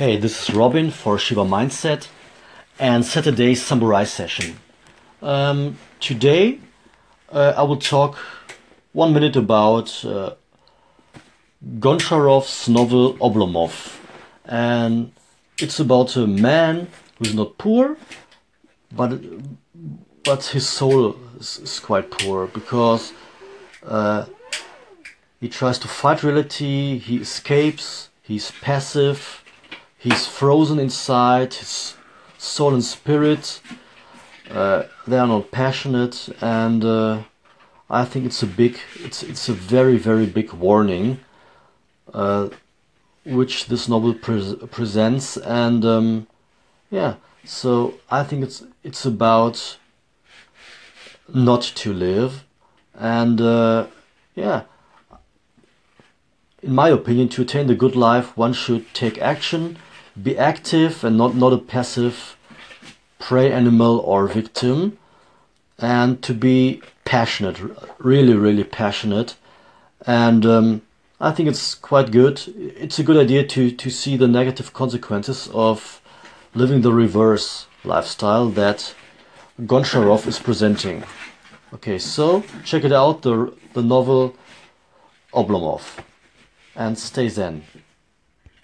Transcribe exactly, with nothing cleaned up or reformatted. Hey, this is Robin for Shiva Mindset and Saturday Samurai Session. Um, today uh, I will talk one minute about uh, Goncharov's novel Oblomov. And it's about a man who's not poor, but, but his soul is, is quite poor because uh, he tries to fight reality, he escapes, he's passive. He's frozen inside, his soul and spirit, uh, they are not passionate, and uh, I think it's a big, it's, it's a very, very big warning uh, which this novel pre presents, and um, yeah, so I think it's, it's about not to live, and uh, yeah, in my opinion, to attain the good life, one should take action. Be active and not, not a passive prey animal or victim, and to be passionate, really, really passionate. And um, I think it's quite good. It's a good idea to, to see the negative consequences of living the reverse lifestyle that Goncharov is presenting. Okay, so check it out, the, the novel Oblomov, and stay zen.